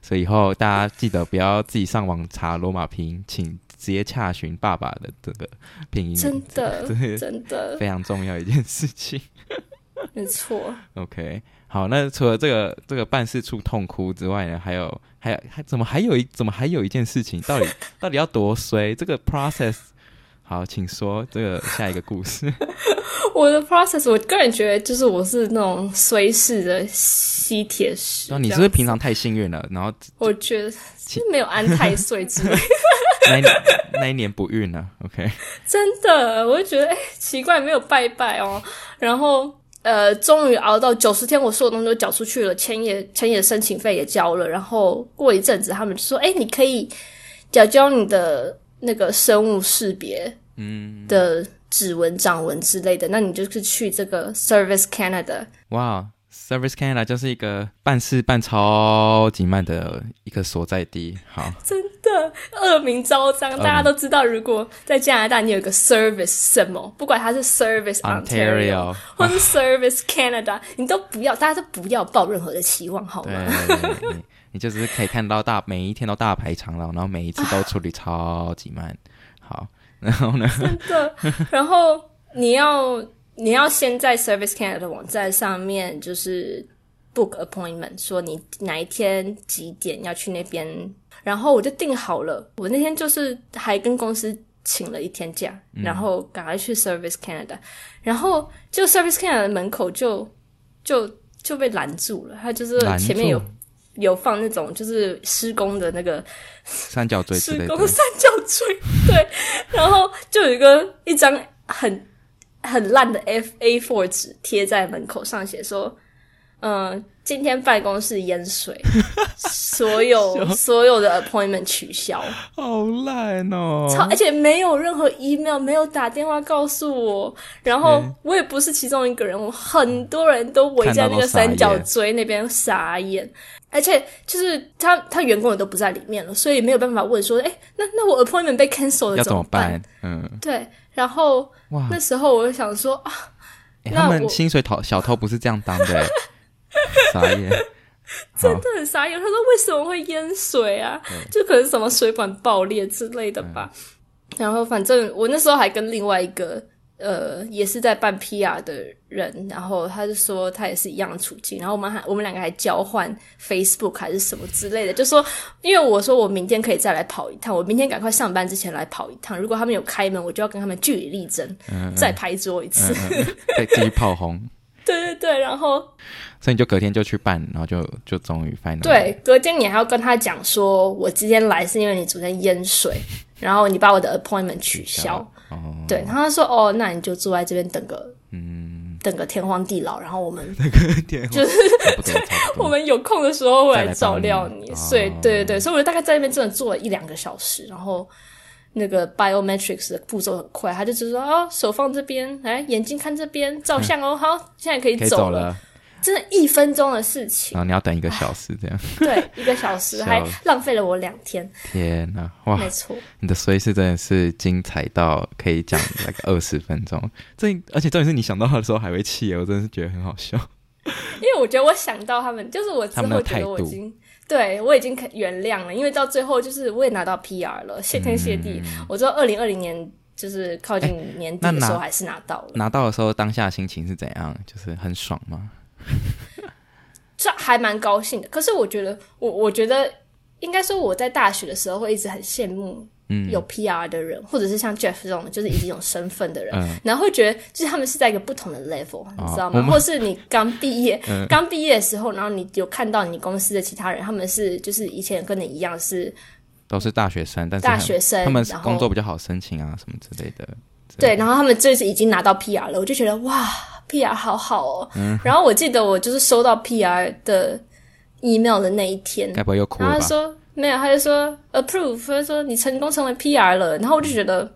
所以以后大家记得不要自己上网查罗马拼音，请直接洽询爸爸的这个拼音，真的真的非常重要一件事情没错 OK 好，那除了这个这个办事处痛哭之外呢，还有还有还怎么还有一怎么还有一件事情，到底到底要多衰这个 process。 好，请说这个下一个故事我的 process 我个人觉得就是我是那种衰事的吸铁石、哦、你是不是平常太幸运了，然后我觉得是没有安太岁之类那, 一那一年不孕啊 OK 真的我就觉得、欸、奇怪没有拜拜哦，然后呃，终于熬到九十天，我所有东西都缴出去了，钱也钱也申请费也交了，然后过一阵子他们就说哎、欸，你可以缴交你的那个生物识别嗯的指纹掌纹之类的，那你就是去这个 Service Canada。 哇、wow, Service Canada 就是一个办事办超级慢的一个所在地。好，真的恶名昭彰、嗯、大家都知道如果在加拿大你有一个 Service 什么，不管它是 Service Ontario, Ontario 或是 Service Canada 你都不要，大家都不要抱任何的期望好吗？对对对你, 你就是可以看到大每一天都大排长龙，然后每一次都处理超级慢、啊、好然后呢真的然后你要你要先在 Service Canada 的网站上面就是 book appointment 说你哪一天几点要去那边，然后我就订好了，我那天就是还跟公司请了一天假、嗯、然后赶快去 Service Canada， 然后就 Service Canada 的门口就就就被拦住了，他就是前面有有放那种就是施工的那个三角锥之类的，施工三角锥对然后就有一个一张很很烂的 A four 纸贴在门口上，写说嗯、呃，今天办公室淹水所有所有的 appointment 取消。好烂哦，超而且没有任何 email 没有打电话告诉我，然后我也不是其中一个人，我很多人都围在那个三角锥那边傻眼，而且就是他他员工也都不在里面了，所以没有办法问说诶那那我 appointment 被 cancel 了怎么办，要怎么办嗯，对，然后那时候我就想说啊、欸，他们薪水小偷不是这样当的、欸傻眼真的很傻眼，他说为什么会淹水啊，就可能什么水管爆裂之类的吧、嗯、然后反正我那时候还跟另外一个呃，也是在办 P R 的人，然后他就说他也是一样的处境，然后我们还我们两个还交换 Facebook 还是什么之类的，就说因为我说我明天可以再来跑一趟，我明天赶快上班之前来跑一趟，如果他们有开门我就要跟他们据理力争、嗯、再拍桌一次、嗯嗯嗯、再继续炮轰对对对，然后所以你就隔天就去办，然后就就终于 final 对，隔天你还要跟他讲说我今天来是因为你昨天淹水然后你把我的 appointment 取消、哦、对，然后他说哦那你就坐在这边等个嗯，等个天荒地老，然后我们就是我们有空的时候会来照料你，所以对对对，所以我就大概在那边真的坐了一两个小时，然后那个 biometrics 的步骤很快，他就只说哦手放这边来眼睛看这边照相哦、嗯、好现在可以走 了, 可以走了，真的一分钟的事情，然后你要等一个小时这样对一个小时还浪费了我两天，天哪、啊、哇没错，你的随事真的是精彩到可以讲大概二十分钟这而且重点是你想到他的时候还会气，我真的是觉得很好笑因为我觉得我想到他们就是我之后觉得我已经对我已经原谅了，因为到最后就是我也拿到 P R 了，谢天谢地、嗯、我知道二零二零年就是靠近年底的时候还是拿到了、欸、拿, 拿到的时候当下的心情是怎样，就是很爽吗这还蛮高兴的，可是我觉得我我觉得应该说我在大学的时候会一直很羡慕有 P R 的人、嗯、或者是像 Jeff 这种就是已经有身份的人、嗯、然后会觉得就是他们是在一个不同的 level、哦、你知道吗？或是你刚毕业、嗯、刚毕业的时候，然后你有看到你公司的其他人，他们是就是以前跟你一样是都是大学生，但是 他, 大学生他们工作比较好申请啊什么之类的，对，然后他们就是已经拿到 P R 了，我就觉得哇 P R 好好哦、嗯、然后我记得我就是收到 P R 的 email 的那一天，该不会又哭了吧，然后他说没有，他就说 approve， 他就说你成功成为 P R 了，然后我就觉得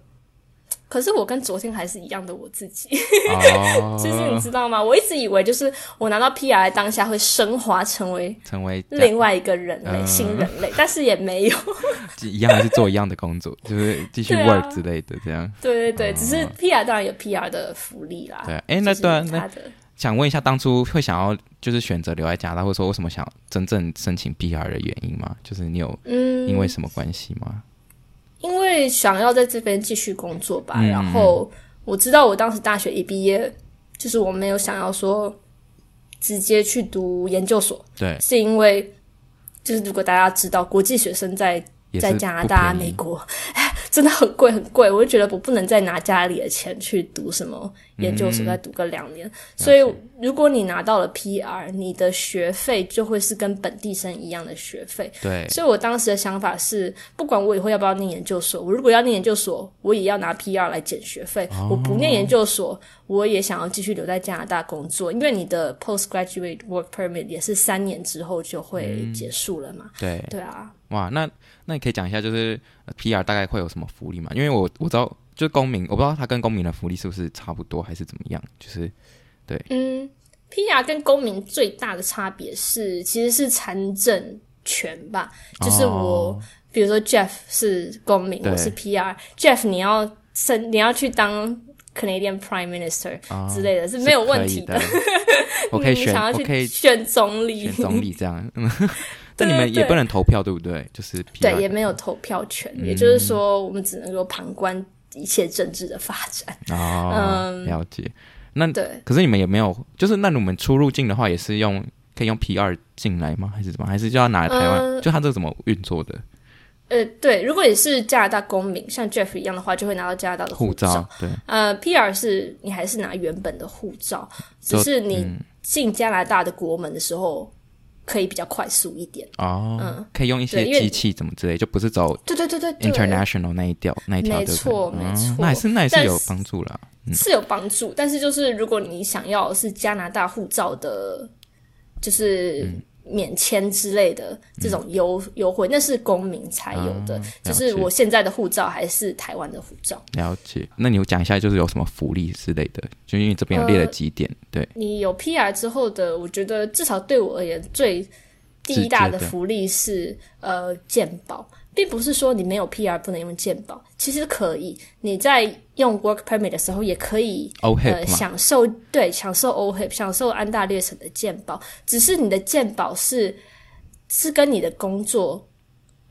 可是我跟昨天还是一样的我自己就是你知道吗，我一直以为就是我拿到 P R 当下会升华成为成为另外一个人类、呃、新人类，但是也没有一样还是做一样的工作就是继续 work 之类的这样，对对对、哦、只是 P R 当然有 P R 的福利啦，对，哎、就是，那段那想问一下，当初会想要就是选择留在加拿大，或者说为什么想真正申请 P R 的原因吗？就是你有因为什么关系吗？嗯、因为想要在这边继续工作吧、嗯。然后我知道我当时大学一毕业，就是我没有想要说直接去读研究所，对，是因为就是如果大家知道国际学生在在加拿大、美国真的很贵很贵，我就觉得我不能再拿家里的钱去读什么研究所，再读个两年、嗯、所以如果你拿到了 P R， 你的学费就会是跟本地生一样的学费，对，所以我当时的想法是不管我以后要不要念研究所，我如果要念研究所我也要拿 P R 来减学费、哦、我不念研究所我也想要继续留在加拿大工作，因为你的 postgraduate work permit 也是三年之后就会结束了嘛、嗯、对对啊，哇，那那你可以讲一下就是 P R 大概会有什么福利吗？因为我我知道就是公民，我不知道它跟公民的福利是不是差不多还是怎么样，就是对，嗯 P R 跟公民最大的差别是其实是参政权吧，就是我、哦、比如说 Jeff 是公民，我是 P R， Jeff 你要你要去当 Canadian Prime Minister、哦、之类的是没有问题的，我可以选，我可以选总理，选总理这样但你们也不能投票，对不对？就是对，也没有投票权、嗯，也就是说，我们只能够旁观一切政治的发展。哦，嗯、了解。那对，可是你们也没有，就是那你们出入境的话，也是用可以用 P R 进来吗？还是怎么？还是就要拿来台湾？呃、就他这怎么运作的？呃，对，如果你是加拿大公民，像 Jeff 一样的话，就会拿到加拿大的护照。护照对，呃 ，P R 是你还是拿原本的护照，只是你进加拿大的国门的时候。可以比较快速一点哦、嗯，可以用一些机器怎么之类，就不是走对对对对 international 那一条那一条，没错没错，那也是那也是有帮助啦，嗯、是有帮助，但是就是如果你想要是加拿大护照的，就是免签之类的、嗯、这种优优惠，那是公民才有的，啊、就是我现在的护照还是台湾的护照。了解，那你有讲一下就是有什么福利之类的？就因为这边有列了几点。呃对你有 P R 之后的，我觉得至少对我而言最第一大的福利是呃健保，并不是说你没有 P R 不能用健保，其实可以，你在用 work permit 的时候也可以 O H I P、呃、享受对享受 O H I P 享受安大略省的健保，只是你的健保是是跟你的工作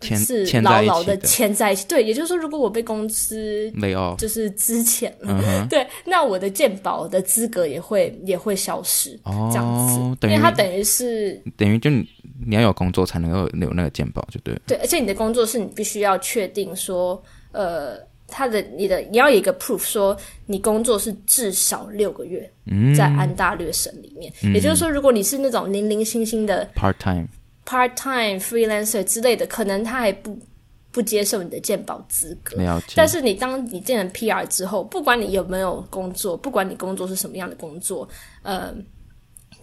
是牢牢的牵在一起，对，也就是说如果我被公司就是之前了、嗯、对，那我的健保的资格也会也会消失、哦、这样子，因为它等于是等于就你要有工作才能够有那个健保就对了，对，而且你的工作是你必须要确定说呃他的你的你要有一个 proof 说你工作是至少六个月、嗯、在安大略省里面、嗯、也就是说如果你是那种零零星星的 part time part time freelancer 之类的，可能他还不不接受你的健保资格，但是你当你进了 P R 之后，不管你有没有工作，不管你工作是什么样的工作，呃，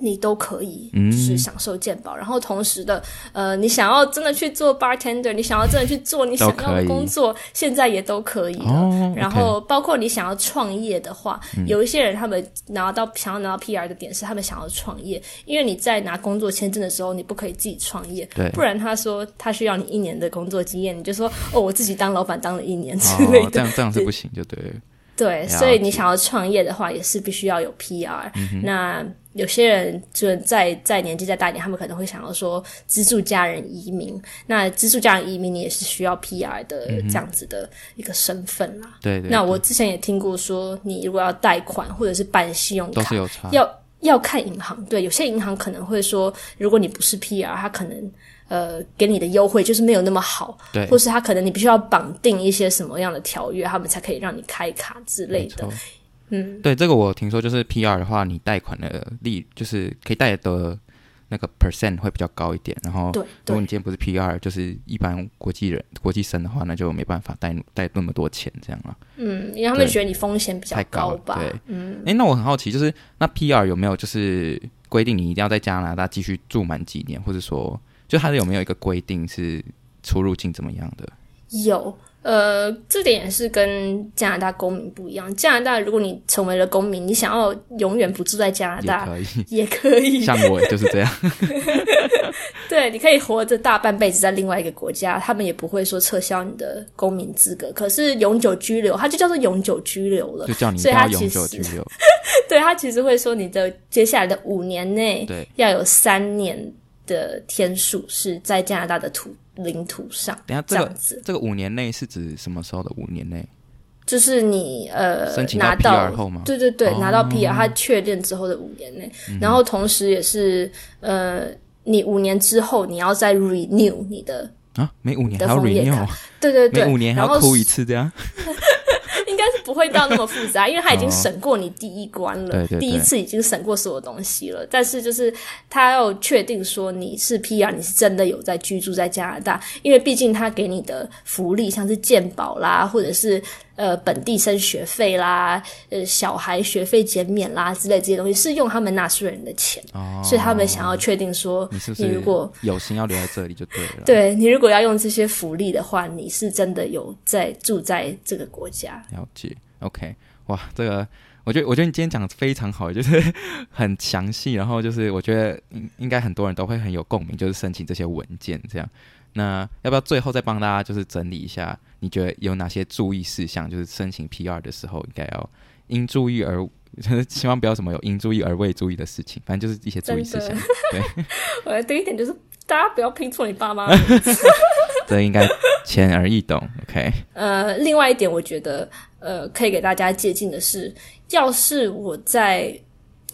你都可以就是享受健保、嗯、然后同时的呃，你想要真的去做 bartender， 你想要真的去做你想要的工作现在也都可以了、哦、然后包括你想要创业的话、嗯、有一些人他们拿到想要拿到 P R 的点是他们想要创业，因为你在拿工作签证的时候你不可以自己创业，不然他说他需要你一年的工作经验，你就说哦我自己当老板当了一年之类的、哦、这样这样是不行就对了，对，所以你想要创业的话也是必须要有 P R、嗯、那有些人就在在年纪再大一点，他们可能会想要说资助家人移民，那资助家人移民你也是需要 P R 的、嗯、这样子的一个身份啦， 对, 对, 对，那我之前也听过说你如果要贷款或者是办信用卡都是有差，要要看银行，对，有些银行可能会说，如果你不是 P R， 他可能呃给你的优惠就是没有那么好，对，或是他可能你必须要绑定一些什么样的条约，他们才可以让你开卡之类的。嗯，对，这个我听说就是 P R 的话，你贷款的利就是可以贷的那个 percent 会比较高一点，然后如果你今天不是 P R， 就是一般国际人国际生的话，那就没办法贷贷那么多钱这样啦。嗯，因为他们觉得你风险比较高吧。太高了，对，嗯。哎，那我很好奇，就是那 P R 有没有就是规定你一定要在加拿大继续住满几年，或者说就他有没有一个规定是出入境怎么样的？有。呃，这点也是跟加拿大公民不一样。加拿大如果你成为了公民，你想要永远不住在加拿大也可以，也可以像我就是这样对，你可以活着大半辈子在另外一个国家，他们也不会说撤销你的公民资格。可是永久居留，它就叫做永久居留了，就叫你一定要永久居留对，它其实会说你的接下来的五年内要有三年的天数是在加拿大的土领土上。等一下，这个、这样子，这个五年内是指什么时候的五年内？就是你呃申请到 P R 后吗？对对对，哦、拿到 P R 它确认之后的五年内、嗯，然后同时也是呃，你五年之后你要再 renew 你的啊，每五年还要 renew， 对对对，每五年还要哭一次这样。应该是不会到那么复杂，因为他已经审过你第一关了、哦、对对对，第一次已经审过所有东西了。但是就是他要确定说你是 P R， 你是真的有在居住在加拿大，因为毕竟他给你的福利像是健保啦，或者是呃本地生学费啦，呃小孩学费减免啦之类这些东西是用他们纳税人的钱、哦、所以他们想要确定说你是不是你如果有心要留在这里就对了对，你如果要用这些福利的话，你是真的有在住在这个国家。了解 ，OK， 哇，这个我觉得我觉得你今天讲的非常好，就是很详细，然后就是我觉得应该很多人都会很有共鸣，就是申请这些文件这样。那要不要最后再帮大家就是整理一下，你觉得有哪些注意事项？就是申请 P R 的时候应该要应注意而。就是希望不要什么有应注意而未注意的事情，反正就是一些注意事项。对，我的第一点就是大家不要拼错你爸妈这应该浅而易懂 OK。 呃，另外一点我觉得呃，可以给大家借鉴的是，要是我在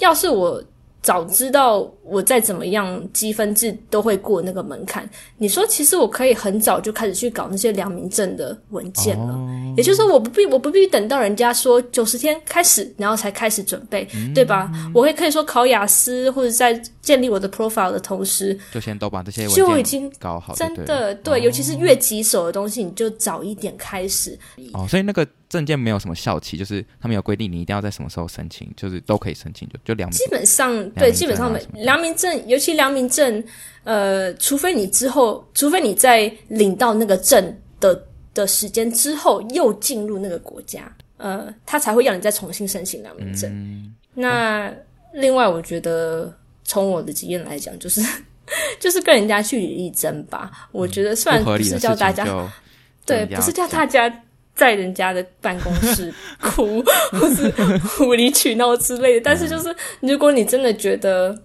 要是我早知道我再怎么样积分制都会过那个门槛，你说其实我可以很早就开始去搞那些良民证的文件了、哦、也就是说我不必我不必等到人家说九十天开始然后才开始准备、嗯、对吧？我也可以说考雅思或者在建立我的 profile 的同时就先都把这些文件搞好，真的 对, 对、哦、尤其是越棘手的东西你就早一点开始哦。所以那个证件没有什么效期，就是他们有规定你一定要在什么时候申请，就是都可以申请，就就良民基本上对，基本上良民证，尤其良民证，呃，除非你之后，除非你在领到那个证的的时间之后又进入那个国家，呃，他才会让你再重新申请良民证。嗯、那、嗯、另外，我觉得从我的经验来讲，就是就是跟人家据理力争吧。我觉得虽然不是叫大家，对，不是叫大家。在人家的办公室哭或是无理取闹之类的，但是就是如果你真的觉得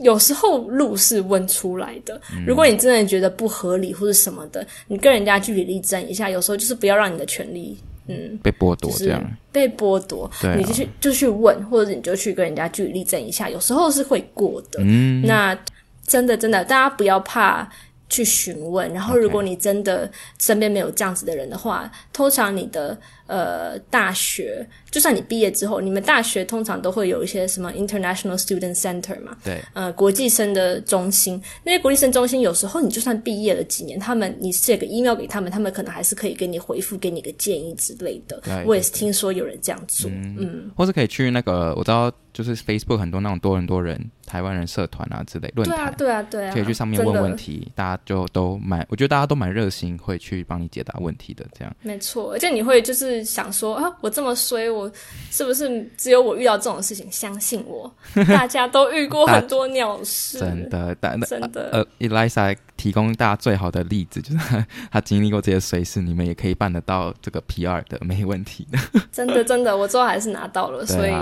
有时候路是问出来的，如果你真的觉得不合理或是什么的，你跟人家据理力争一下，有时候就是不要让你的权利嗯被剥夺，这样、就是、被剥夺、啊、你就去就去问，或者你就去跟人家据理力争一下，有时候是会过的、嗯、那真的真的大家不要怕去询问，然后如果你真的身边没有这样子的人的话， okay. 通常你的呃大学，就算你毕业之后，你们大学通常都会有一些什么 International Student Center 嘛，对，呃国际生的中心，那些国际生中心有时候你就算毕业了几年，他们你写个 email 给他们，他们可能还是可以给你回复，给你个建议之类的。对，我也是听说有人这样做，嗯，嗯或是可以去那个我知道就是 Facebook 很多那种多很多人台湾人社团啊之类论坛，对啊对啊对啊，可以去上面问问题，大家就都蛮，我觉得大家都蛮热心，会去帮你解答问题的这样。没错，而且你会就是。想说啊，我这么衰，我是不是只有我遇到这种事情？相信我，大家都遇过很多鸟事，真的，真的。呃 ，Elisa 提供大家最好的例子，就是她经历过这些衰事，你们也可以办得到这个 P R 的，没问题的。真的，真的，我最后还是拿到了，所以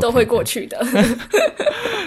都会过去的。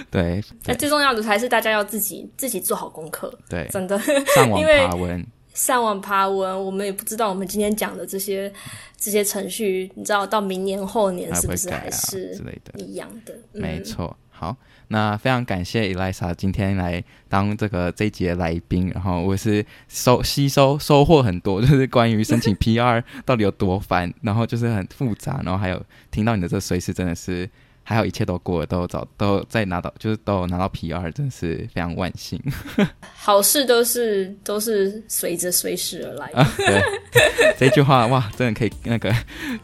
对，那最重要的还是大家要自己自己做好功课。对，真的，上网爬文。上网爬文，我们也不知道我们今天讲的这些这些程序，你知道到明年后年是不是还是一样的？啊啊、之类的，一样的。没错。好，那非常感谢 Elisa 今天来当这个这一集的来宾，然后我是收吸收收获很多，就是关于申请 P R 到底有多烦，然后就是很复杂，然后还有听到你的这随时真的是还好一切都过了，都有找都在拿到，就是都有拿到 P R， 真的是非常万幸。好事都是都是随着随时而来的、啊、对这句话哇真的可以那个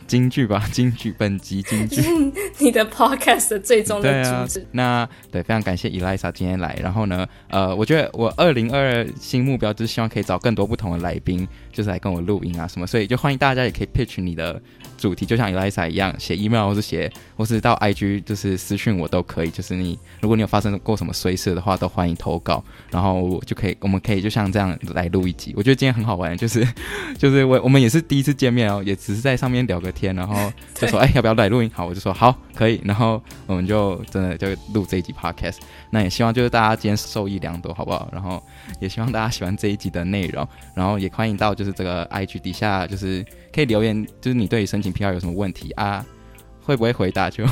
金句吧，金句，本集金句你的 podcast 的最终的主旨、啊、那对，非常感谢 Elisa 今天来，然后呢呃，我觉得我二零二二新目标就是希望可以找更多不同的来宾，就是来跟我录音啊什么，所以就欢迎大家也可以 pitch 你的主题，就像 Elisa 一样写 email 或是写或是到 I G 就是私讯我都可以，就是你如果你有发生过什么衰事的话都欢迎投稿，然后就可以我们可以就像这样来录一集。我觉得今天很好玩，就是就是我我们也是第一次见面，然后也只是在上面聊个天，然后就说哎要不要来录音，好我就说好可以，然后我们就真的就录这一集 podcast。 那也希望就是大家今天受益良多好不好，然后也希望大家喜欢这一集的内容，然后也欢迎到就是这个 I G 底下就是可以留言，就是你对于申请 P R 有什么问题啊，会不会回答就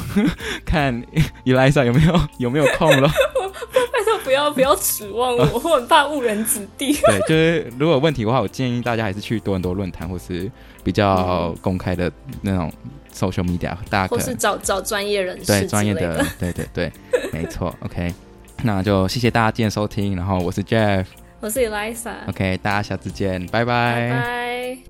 看 Elisa 有没有有没有空了。拜托不要不要指望我，我很怕误人子弟。对，就是如果有问题的话，我建议大家还是去多伦多论坛或是比较公开的那种 social media， 大家可或是找找专业人士之类的，对专业的，对对对，没错。OK， 那就谢谢大家今天收听，然后我是 Jeff， 我是 Elisa。OK， 大家下次见，拜拜。拜拜。